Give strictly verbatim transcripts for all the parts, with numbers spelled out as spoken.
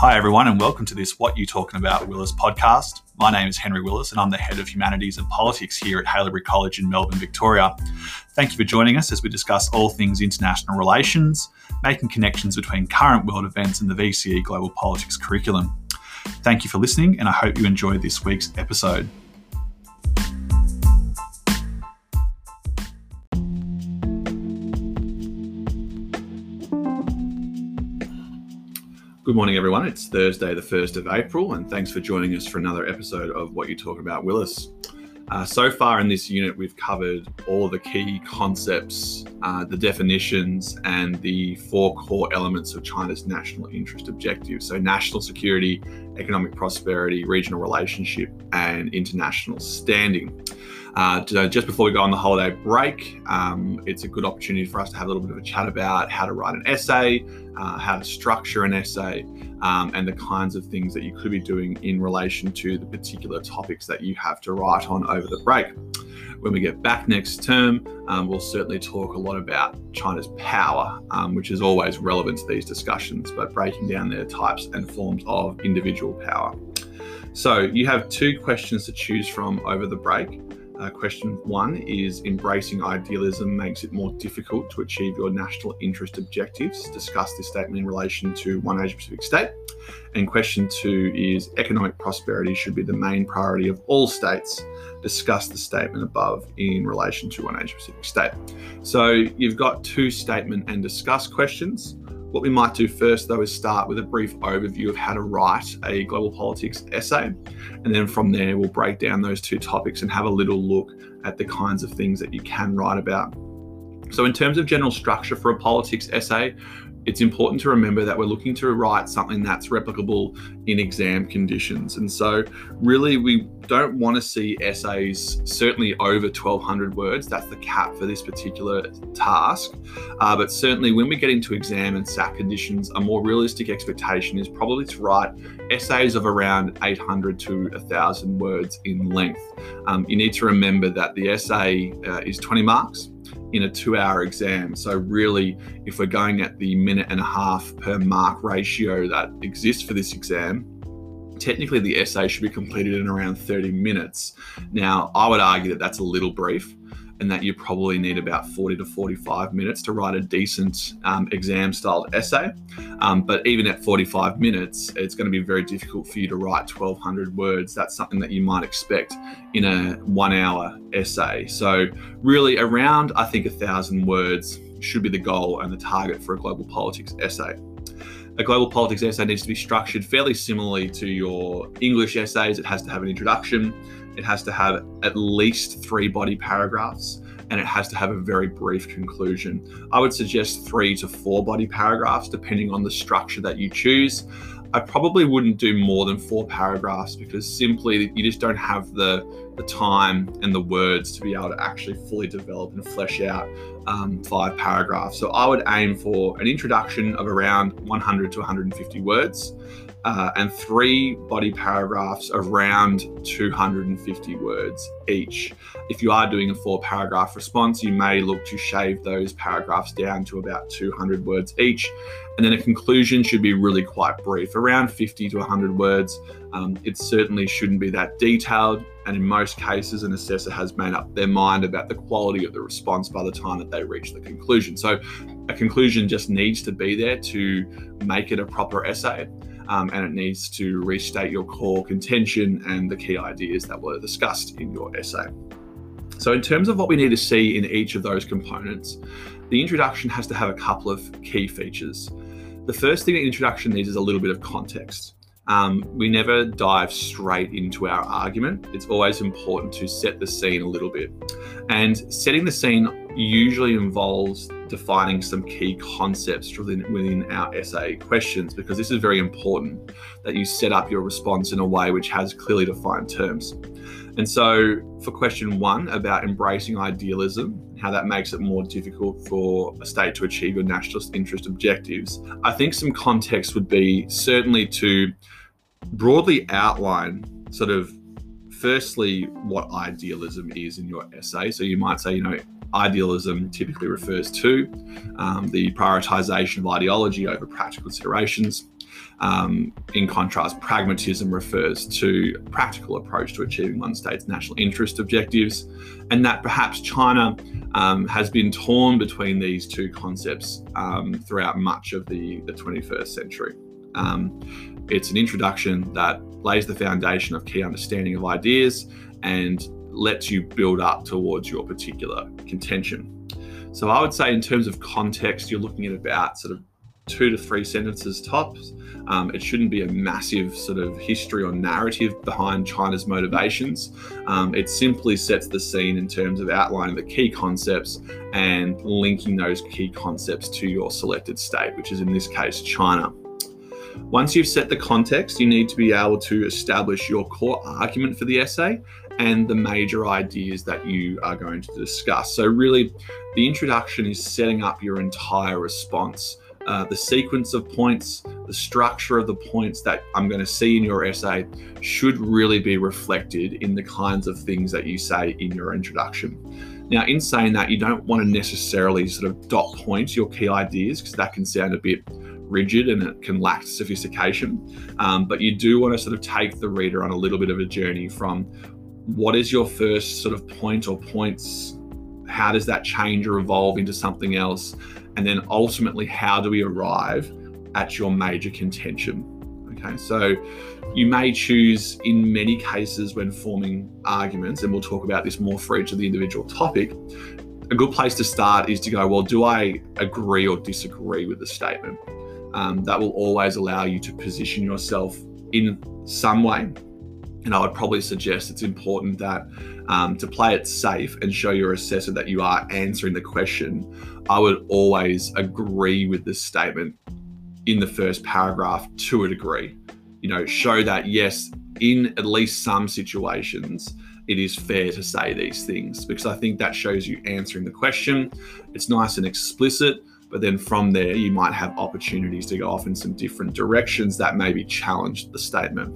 Hi, everyone, and welcome to this What You Talking About, Willis podcast. My name is Henry Willis, and I'm the Head of Humanities and Politics here at Haileybury College in Melbourne, Victoria. Thank you for joining us as we discuss all things international relations, making connections between current world events and the V C E Global Politics curriculum. Thank you for listening, and I hope you enjoyed this week's episode. Good morning, everyone. It's Thursday, the first of April, and thanks for joining us for another episode of What You Talking About, Willis. Uh, so far in this unit, we've covered all the key concepts, uh, the definitions, and the four core elements of China's national interest objectives. So national security, economic prosperity, regional relationship, and international standing. Uh, just before we go on the holiday break, um, it's a good opportunity for us to have a little bit of a chat about how to write an essay, uh, how to structure an essay, um, and the kinds of things that you could be doing in relation to the particular topics that you have to write on over the break. When we get back next term, um, we'll certainly talk a lot about China's power, um, which is always relevant to these discussions, but breaking down their types and forms of individual power. So you have two questions to choose from over the break. Uh, question one is, embracing idealism makes it more difficult to achieve your national interest objectives. Discuss this statement in relation to one Asia Pacific state. And question two is, economic prosperity should be the main priority of all states. Discuss the statement above in relation to one Asia Pacific state. So you've got two statement and discuss questions. What we might do first, though, is start with a brief overview of how to write a global politics essay. And then from there, we'll break down those two topics and have a little look at the kinds of things that you can write about. So in terms of general structure for a politics essay, it's important to remember that we're looking to write something that's replicable in exam conditions. And so really, we don't want to see essays certainly over twelve hundred words. That's the cap for this particular task. Uh, but certainly when we get into exam and S A C conditions, a more realistic expectation is probably to write essays of around eight hundred to one thousand words in length. Um, you need to remember that the essay uh, is twenty marks in a two-hour exam. So really, if we're going at the minute and a half per mark ratio that exists for this exam, technically the essay should be completed in around thirty minutes. Now, I would argue that that's a little brief, and that you probably need about forty to forty-five minutes to write a decent um, exam-styled essay. Um, but even at forty-five minutes, it's going to be very difficult for you to write twelve hundred words. That's something that you might expect in a one-hour essay. So really around, I think, one thousand words should be the goal and the target for a global politics essay. A global politics essay needs to be structured fairly similarly to your English essays. It has to have an introduction. It has to have at least three body paragraphs, and it has to have a very brief conclusion. I would suggest three to four body paragraphs, depending on the structure that you choose. I probably wouldn't do more than four paragraphs because simply you just don't have the, the time and the words to be able to actually fully develop and flesh out um, five paragraphs. So I would aim for an introduction of around one hundred to one hundred fifty words. Uh, and three body paragraphs around two hundred fifty words each. If you are doing a four paragraph response, you may look to shave those paragraphs down to about two hundred words each. And then a conclusion should be really quite brief, around fifty to one hundred words. Um, it certainly shouldn't be that detailed. And in most cases, an assessor has made up their mind about the quality of the response by the time that they reach the conclusion. So a conclusion just needs to be there to make it a proper essay. Um, and it needs to restate your core contention and the key ideas that were discussed in your essay. So in terms of what we need to see in each of those components, the introduction has to have a couple of key features. The first thing an introduction needs is a little bit of context. Um, we never dive straight into our argument. It's always important to set the scene a little bit. And setting the scene usually involves defining some key concepts within, within our essay questions, because this is very important that you set up your response in a way which has clearly defined terms. And so for question one about embracing idealism, how that makes it more difficult for a state to achieve your national interest objectives, I think some context would be certainly to broadly outline sort of firstly what idealism is in your essay. So you might say, you know, idealism typically refers to um, the prioritization of ideology over practical considerations. Um, in contrast, pragmatism refers to a practical approach to achieving one state's national interest objectives, and that perhaps China um, has been torn between these two concepts um, throughout much of the, the twenty-first century. Um, it's an introduction that lays the foundation of key understanding of ideas and lets you build up towards your particular contention. So I would say in terms of context, you're looking at about sort of two to three sentences tops. Um, it shouldn't be a massive sort of history or narrative behind China's motivations. Um, it simply sets the scene in terms of outlining the key concepts and linking those key concepts to your selected state, which is in this case, China. Once you've set the context, you need to be able to establish your core argument for the essay and the major ideas that you are going to discuss. So really, the introduction is setting up your entire response. Uh, the sequence of points, the structure of the points that I'm going to see in your essay should really be reflected in the kinds of things that you say in your introduction. Now, in saying that, you don't want to necessarily sort of dot point your key ideas because that can sound a bit rigid and it can lack sophistication. Um, but you do want to sort of take the reader on a little bit of a journey from what is your first sort of point or points, how does that change or evolve into something else? And then ultimately, how do we arrive at your major contention? Okay, so you may choose in many cases when forming arguments, and we'll talk about this more for each of the individual topic, a good place to start is to go, well, do I agree or disagree with the statement? Um, that will always allow you to position yourself in some way. And I would probably suggest it's important that um, to play it safe and show your assessor that you are answering the question, I would always agree with this statement in the first paragraph to a degree. You know, show that yes, in at least some situations, it is fair to say these things, because I think that shows you answering the question. It's nice and explicit, but then from there, you might have opportunities to go off in some different directions that maybe challenge the statement.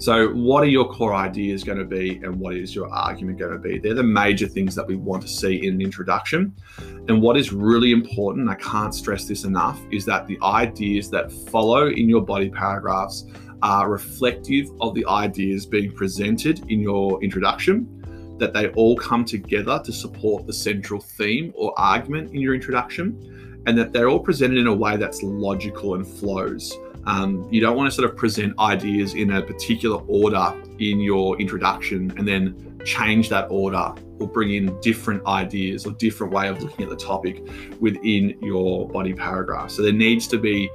So what are your core ideas going to be and what is your argument going to be? They're the major things that we want to see in an introduction. And what is really important, I can't stress this enough, is that the ideas that follow in your body paragraphs are reflective of the ideas being presented in your introduction, that they all come together to support the central theme or argument in your introduction, and that they're all presented in a way that's logical and flows. Um, you don't want to sort of present ideas in a particular order in your introduction and then change that order or bring in different ideas or different way of looking at the topic within your body paragraph. So there needs to be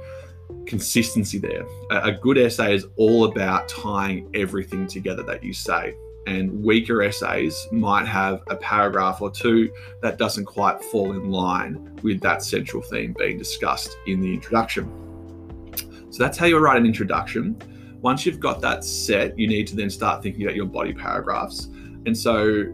consistency there. A, a good essay is all about tying everything together that you say, and weaker essays might have a paragraph or two that doesn't quite fall in line with that central theme being discussed in the introduction. So that's how you write an introduction. Once you've got that set, you need to then start thinking about your body paragraphs. And so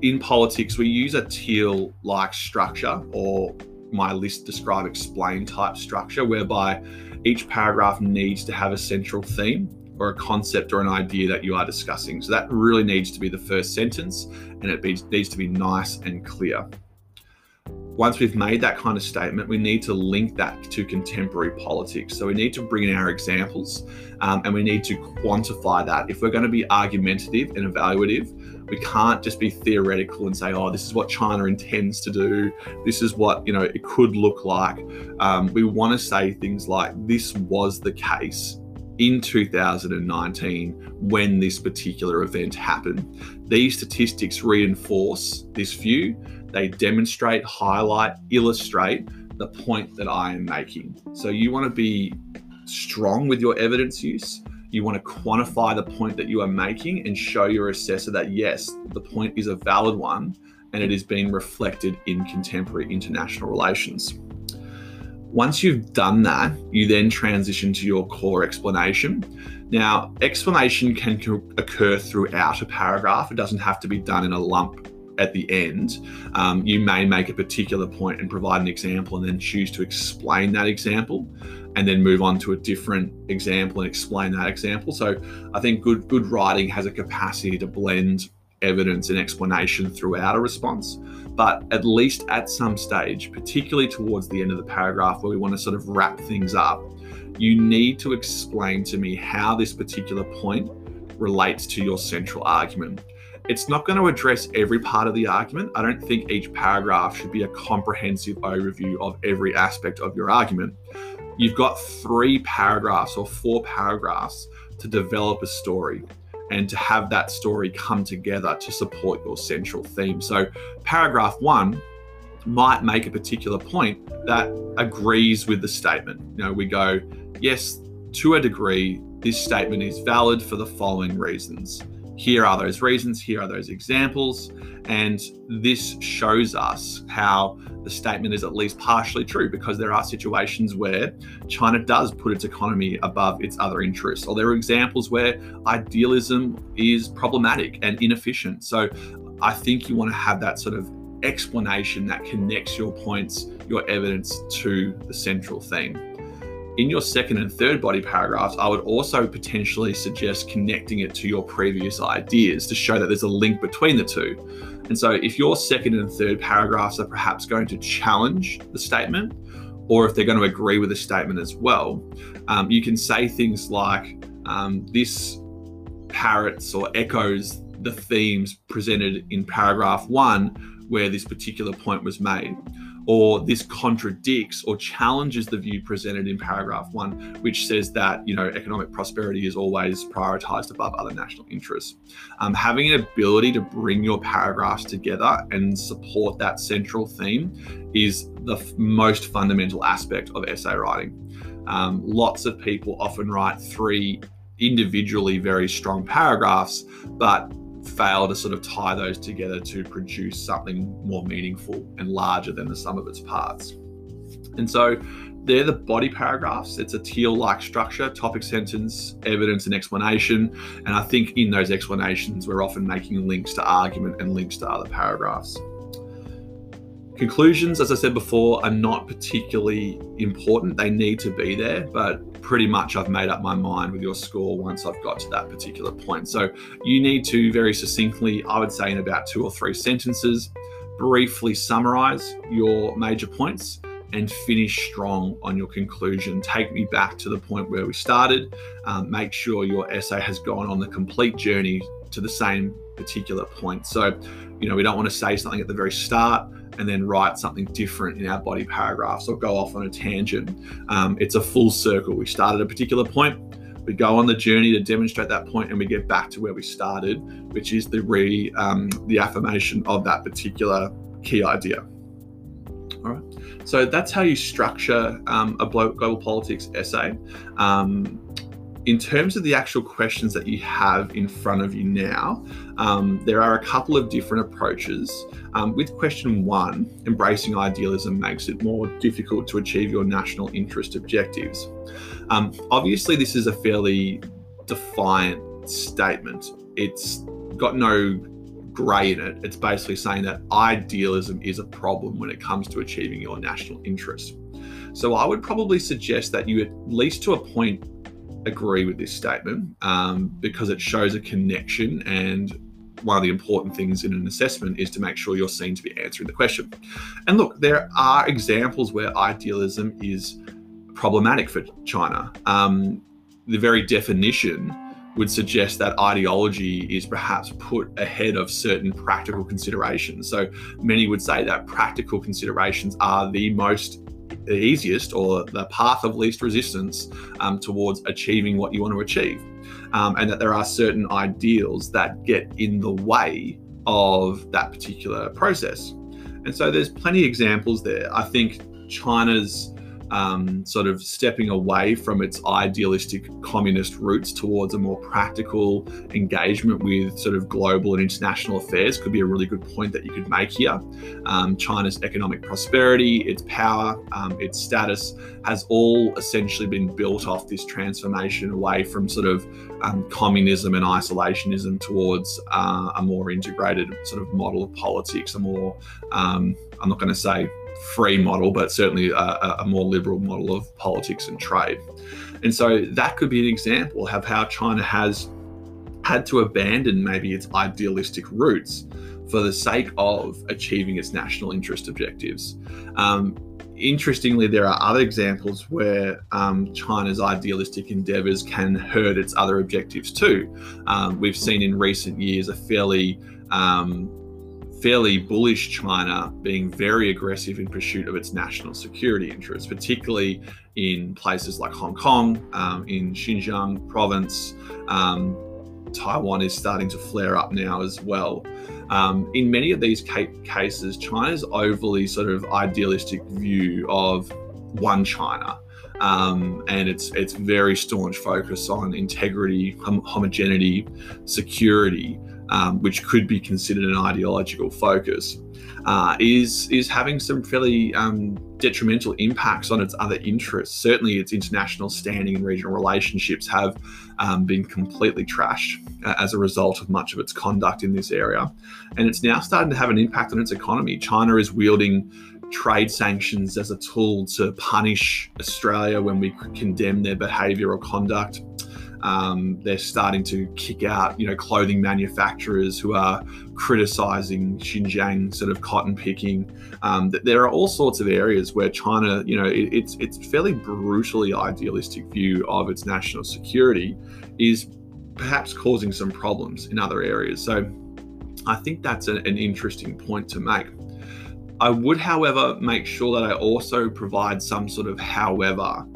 in politics, we use a T E A L-like structure, or my list, describe, explain type structure, whereby each paragraph needs to have a central theme or a concept or an idea that you are discussing. So that really needs to be the first sentence, and it needs to be nice and clear. Once we've made that kind of statement, we need to link that to contemporary politics. So we need to bring in our examples um, and we need to quantify that. If we're going to be argumentative and evaluative, we can't just be theoretical and say, oh, this is what China intends to do. This is what, you know, it could look like. Um, we want to say things like, this was the case in two thousand nineteen when this particular event happened. These statistics reinforce this view. They demonstrate, highlight, illustrate the point that I am making. So you want to be strong with your evidence use. You want to quantify the point that you are making and show your assessor that yes, the point is a valid one and it is being reflected in contemporary international relations. Once you've done that, you then transition to your core explanation. Now, explanation can occur throughout a paragraph. It doesn't have to be done in a lump at the end. Um, you may make a particular point and provide an example and then choose to explain that example and then move on to a different example and explain that example. So I think good, good writing has a capacity to blend evidence and explanation throughout a response, but at least at some stage, particularly towards the end of the paragraph where we want to sort of wrap things up, you need to explain to me how this particular point relates to your central argument. It's not going to address every part of the argument. I don't think each paragraph should be a comprehensive overview of every aspect of your argument. You've got three paragraphs or four paragraphs to develop a story and to have that story come together to support your central theme. So paragraph one might make a particular point that agrees with the statement. You know, we go, yes, to a degree, this statement is valid for the following reasons. Here are those reasons, here are those examples, and this shows us how the statement is at least partially true, because there are situations where China does put its economy above its other interests, or there are examples where idealism is problematic and inefficient. So I think you want to have that sort of explanation that connects your points, your evidence to the central theme. In your second and third body paragraphs, I would also potentially suggest connecting it to your previous ideas to show that there's a link between the two. And so if your second and third paragraphs are perhaps going to challenge the statement, or if they're going to agree with the statement as well, um, you can say things like, um, this parrots or echoes the themes presented in paragraph one where this particular point was made. Or this contradicts or challenges the view presented in paragraph one, which says that, you know, economic prosperity is always prioritized above other national interests. Um, having an ability to bring your paragraphs together and support that central theme is the f- most fundamental aspect of essay writing. Um, lots of people often write three individually very strong paragraphs, but fail to sort of tie those together to produce something more meaningful and larger than the sum of its parts. And so they're the body paragraphs. It's a teal-like structure: topic, sentence, evidence, and explanation. And I think in those explanations, we're often making links to argument and links to other paragraphs. Conclusions, as I said before, are not particularly important. They need to be there, but pretty much I've made up my mind with your score once I've got to that particular point. So you need to very succinctly, I would say in about two or three sentences, briefly summarize your major points and finish strong on your conclusion. Take me back to the point where we started. Um, make sure your essay has gone on the complete journey to the same particular point. So, you know, we don't want to say something at the very start and then write something different in our body paragraphs or go off on a tangent. Um, it's a full circle. We started a particular point, we go on the journey to demonstrate that point, and we get back to where we started, which is the re um, the affirmation of that particular key idea. All right. So that's how you structure um, a global politics essay. Um, In terms of the actual questions that you have in front of you now, um, there are a couple of different approaches. Um, with question one, embracing idealism makes it more difficult to achieve your national interest objectives. Um, obviously, this is a fairly defiant statement. It's got no grey in it. It's basically saying that idealism is a problem when it comes to achieving your national interest. So I would probably suggest that you, at least to a point, agree with this statement um, because it shows a connection, and one of the important things in an assessment is to make sure you're seen to be answering the question. And look, there are examples where idealism is problematic for China. Um, the very definition would suggest that ideology is perhaps put ahead of certain practical considerations. So many would say that practical considerations are the most the easiest or the path of least resistance um, towards achieving what you want to achieve. Um, and that there are certain ideals that get in the way of that particular process. And so there's plenty of examples there. I think China's um, sort of stepping away from its idealistic communist roots towards a more practical engagement with sort of global and international affairs could be a really good point that you could make here. Um, China's economic prosperity, its power, um, its status has all essentially been built off this transformation away from sort of um, communism and isolationism towards uh, a more integrated sort of model of politics, a more, um, I'm not going to say free model, but certainly a, a more liberal model of politics and trade. And so that could be an example of how China has had to abandon maybe its idealistic roots for the sake of achieving its national interest objectives. Um, Interestingly, there are other examples where um, China's idealistic endeavours can hurt its other objectives too. Um, we've seen in recent years a fairly um, fairly bullish China being very aggressive in pursuit of its national security interests, particularly in places like Hong Kong, um, in Xinjiang province. Um, Taiwan is starting to flare up now as well. Um, in many of these cases, China's overly sort of idealistic view of one China um, and its its very staunch focus on integrity, hom homogeneity, security, um, which could be considered an ideological focus, uh, is is having some fairly um, detrimental impacts on its other interests. Certainly, its international standing and regional relationships have um, been completely trashed uh, as a result of much of its conduct in this area. And it's now starting to have an impact on its economy. China is wielding trade sanctions as a tool to punish Australia when we condemn their behaviour or conduct. Um, they're starting to kick out, you know, clothing manufacturers who are criticising Xinjiang sort of cotton picking. Um, there are all sorts of areas where China, you know, it, it's it's fairly brutally idealistic view of its national security is perhaps causing some problems in other areas. So I think that's an, an interesting point to make. I would, however, make sure that I also provide some sort of however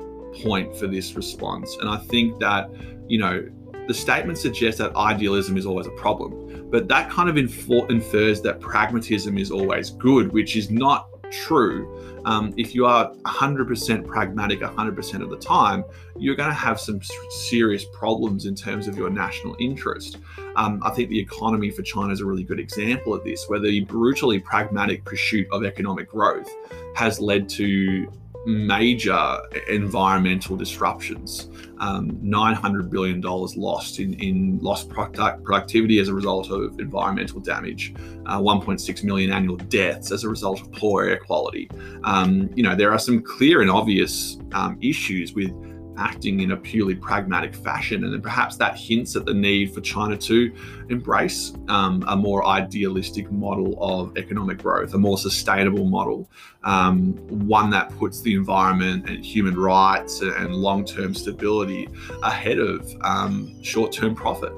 point for this response. And I think that, you know, the statement suggests that idealism is always a problem, but that kind of infers that pragmatism is always good, which is not true. Um, if you are one hundred percent pragmatic one hundred percent of the time, you're going to have some serious problems in terms of your national interest. Um, I think the economy for China is a really good example of this, where the brutally pragmatic pursuit of economic growth has led to major environmental disruptions. Um, nine hundred billion dollars lost in, in lost product productivity as a result of environmental damage, uh, one point six million annual deaths as a result of poor air quality. Um, you know, there are some clear and obvious um, issues with acting in a purely pragmatic fashion. And then perhaps that hints at the need for China to embrace um, a more idealistic model of economic growth, a more sustainable model, um, one that puts the environment and human rights and long-term stability ahead of um, short-term profit.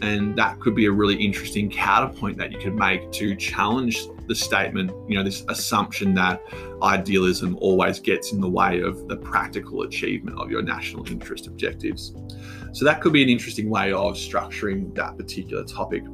And that could be a really interesting counterpoint that you could make to challenge the statement, you know, this assumption that idealism always gets in the way of the practical achievement of your national interest objectives. So that could be an interesting way of structuring that particular topic.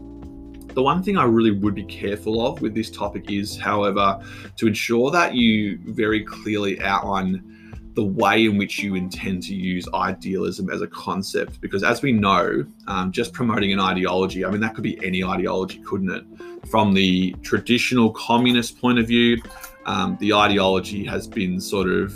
The one thing I really would be careful of with this topic is, however, to ensure that you very clearly outline the way in which you intend to use idealism as a concept. Because as we know, um, just promoting an ideology, I mean, that could be any ideology, couldn't it? From the traditional communist point of view, um, the ideology has been sort of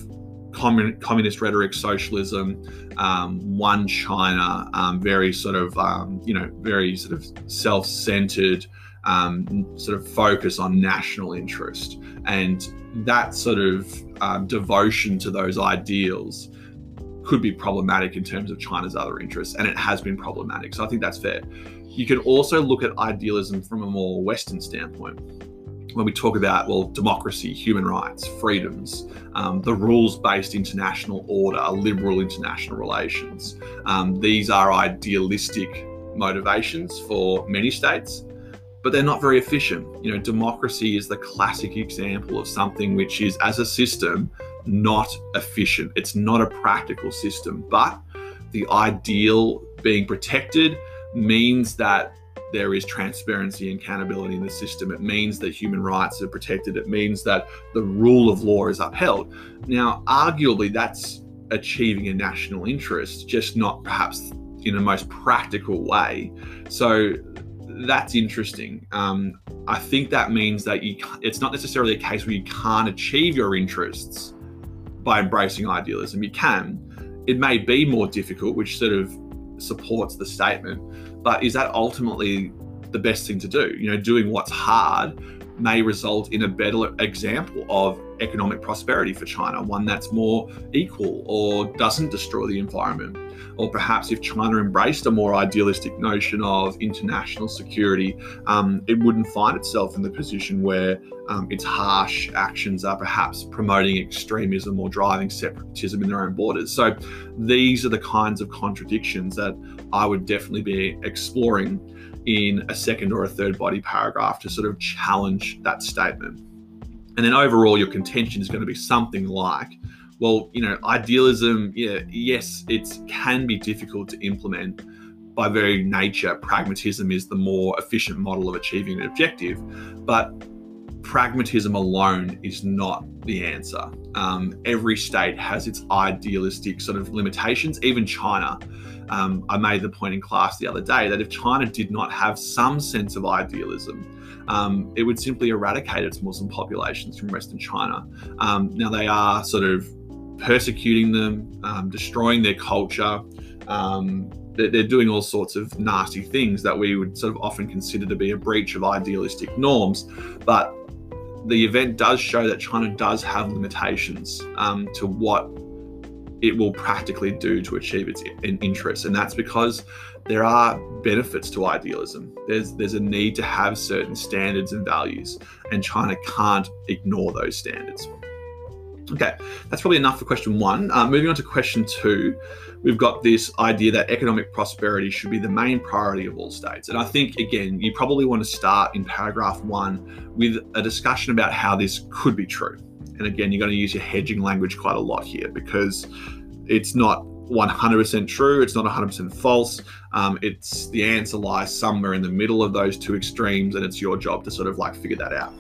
commun communist rhetoric, socialism, um, one China, um, very sort of, um, you know, very sort of self-centered um, sort of focus on national interest. And that sort of um, devotion to those ideals could be problematic in terms of China's other interests, and it has been problematic. So I think that's fair. You can also look at idealism from a more Western standpoint. When we talk about, well, democracy, human rights, freedoms, um, the rules-based international order, liberal international relations, um, these are idealistic motivations for many states, but they're not very efficient. You know, democracy is the classic example of something which is, as a system, not efficient. It's not a practical system, but the ideal being protected means that there is transparency and accountability in the system. It means that human rights are protected. It means that the rule of law is upheld. Now, arguably, that's achieving a national interest, just not perhaps in the most practical way. So that's interesting. Um, I think that means that you, it's not necessarily a case where you can't achieve your interests by embracing idealism. You can. It may be more difficult, which sort of supports the statement, but is that ultimately the best thing to do? You know, doing what's hard may result in a better example of economic prosperity for China, one that's more equal or doesn't destroy the environment. Or perhaps if China embraced a more idealistic notion of international security, um, it wouldn't find itself in the position where um, its harsh actions are perhaps promoting extremism or driving separatism in their own borders. So these are the kinds of contradictions that I would definitely be exploring in a second or a third body paragraph to sort of challenge that statement. And then overall, your contention is going to be something like, well, you know, idealism, yeah, yes, it can be difficult to implement. By very nature, pragmatism is the more efficient model of achieving an objective, but pragmatism alone is not the answer. Um, every state has its idealistic sort of limitations, even China. Um, I made the point in class the other day that if China did not have some sense of idealism, um, it would simply eradicate its Muslim populations from Western China. Um, now they are sort of persecuting them, um, destroying their culture. Um, they're, they're doing all sorts of nasty things that we would sort of often consider to be a breach of idealistic norms. But the event does show that China does have limitations um, to what it will practically do to achieve its interests. And that's because there are benefits to idealism. There's, there's a need to have certain standards and values, and China can't ignore those standards. Okay, that's probably enough for question one. Uh, moving on to question two, we've got this idea that economic prosperity should be the main priority of all states. And I think, again, you probably want to start in paragraph one with a discussion about how this could be true. And again, you're going to use your hedging language quite a lot here because it's not one hundred percent true, it's not one hundred percent false. Um, it's the answer lies somewhere in the middle of those two extremes, and it's your job to sort of like figure that out.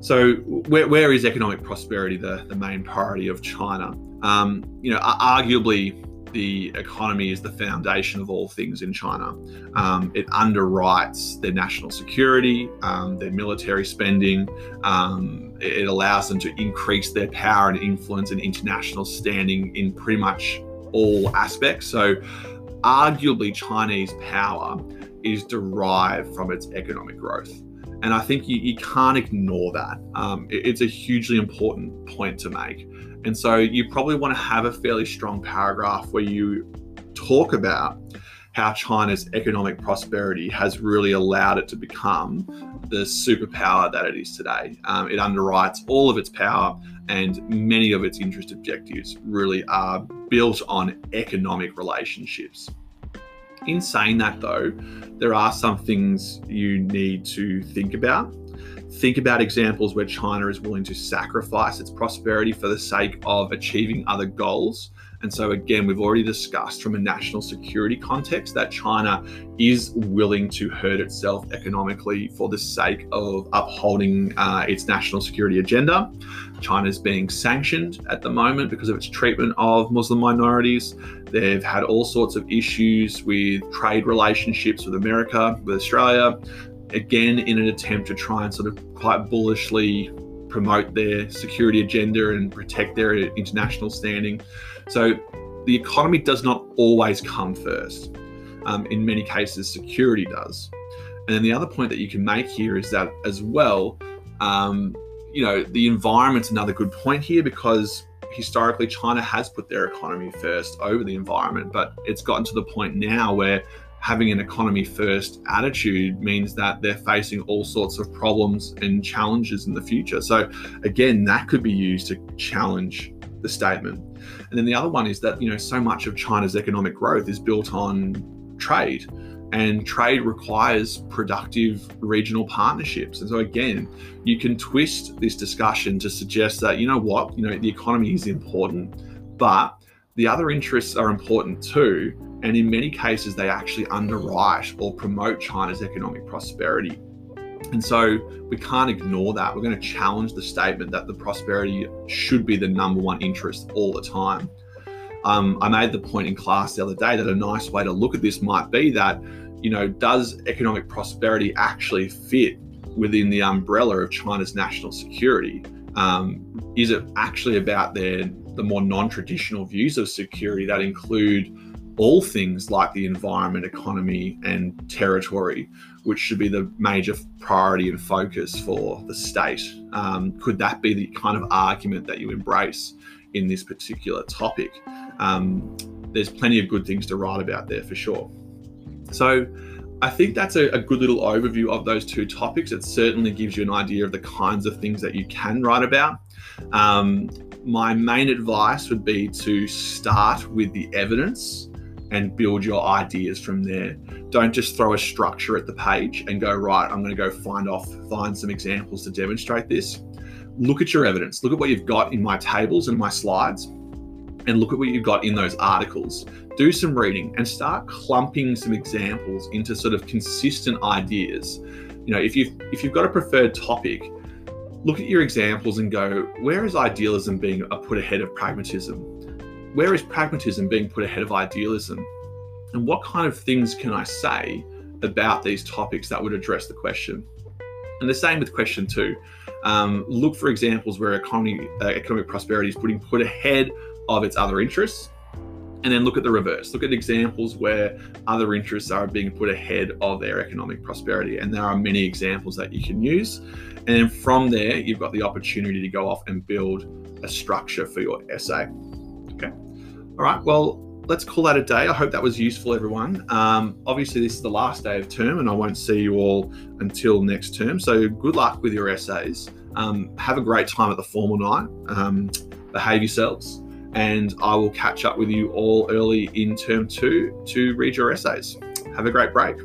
So where, where is economic prosperity the, the main priority of China? Um, you know, arguably the economy is the foundation of all things in China. Um, it underwrites their national security, um, their military spending. Um, it allows them to increase their power and influence and international standing in pretty much all aspects. So arguably Chinese power is derived from its economic growth. And I think you, you can't ignore that. Um, it, it's a hugely important point to make. And so you probably want to have a fairly strong paragraph where you talk about how China's economic prosperity has really allowed it to become the superpower that it is today. Um, it underwrites all of its power, and many of its interest objectives really are built on economic relationships. In saying that though, there are some things you need to think about. Think about examples where China is willing to sacrifice its prosperity for the sake of achieving other goals. And so again, we've already discussed from a national security context that China is willing to hurt itself economically for the sake of upholding uh, its national security agenda. China's being sanctioned at the moment because of its treatment of Muslim minorities. They've had all sorts of issues with trade relationships with America, with Australia, again, in an attempt to try and sort of quite bullishly promote their security agenda and protect their international standing. So the economy does not always come first. Um, in many cases, security does. And then the other point that you can make here is that as well, um, you know, the environment's another good point here because historically China has put their economy first over the environment, but it's gotten to the point now where having an economy first attitude means that they're facing all sorts of problems and challenges in the future. So again, that could be used to challenge the statement. And then the other one is that, you know, so much of China's economic growth is built on trade, and trade requires productive regional partnerships. And so again, you can twist this discussion to suggest that, you know what, you know, the economy is important, but the other interests are important too. And in many cases, they actually underwrite or promote China's economic prosperity. And so we can't ignore that. We're going to challenge the statement that the prosperity should be the number one interest all the time. Um, I made the point in class the other day that a nice way to look at this might be that, you know, does economic prosperity actually fit within the umbrella of China's national security? Um, is it actually about their the more non-traditional views of security that include all things like the environment, economy, and territory? which should be the major priority and focus for the state. Um, could that be the kind of argument that you embrace in this particular topic? Um, there's plenty of good things to write about there for sure. So I think that's a, a good little overview of those two topics. It certainly gives you an idea of the kinds of things that you can write about. Um, my main advice would be to start with the evidence and build your ideas from there. Don't just throw a structure at the page and go, right, I'm going to go find off, find some examples to demonstrate this. Look at your evidence. Look at what you've got in my tables and my slides, and look at what you've got in those articles. Do some reading and start clumping some examples into sort of consistent ideas. You know, if you've, if you've got a preferred topic, look at your examples and go, where is idealism being put ahead of pragmatism? Where is pragmatism being put ahead of idealism? And what kind of things can I say about these topics that would address the question? And the same with question two. Um, look for examples where economy, uh, economic prosperity is being put ahead of its other interests, and then look at the reverse. Look at examples where other interests are being put ahead of their economic prosperity, and there are many examples that you can use. And then from there, you've got the opportunity to go off and build a structure for your essay. Okay, all right, well, let's call that a day. I hope that was useful, everyone. Um, obviously, this is the last day of term, and I won't see you all until next term, so good luck with your essays. Um, have a great time at the formal night. Um, behave yourselves. And I will catch up with you all early in term two to read your essays. Have a great break.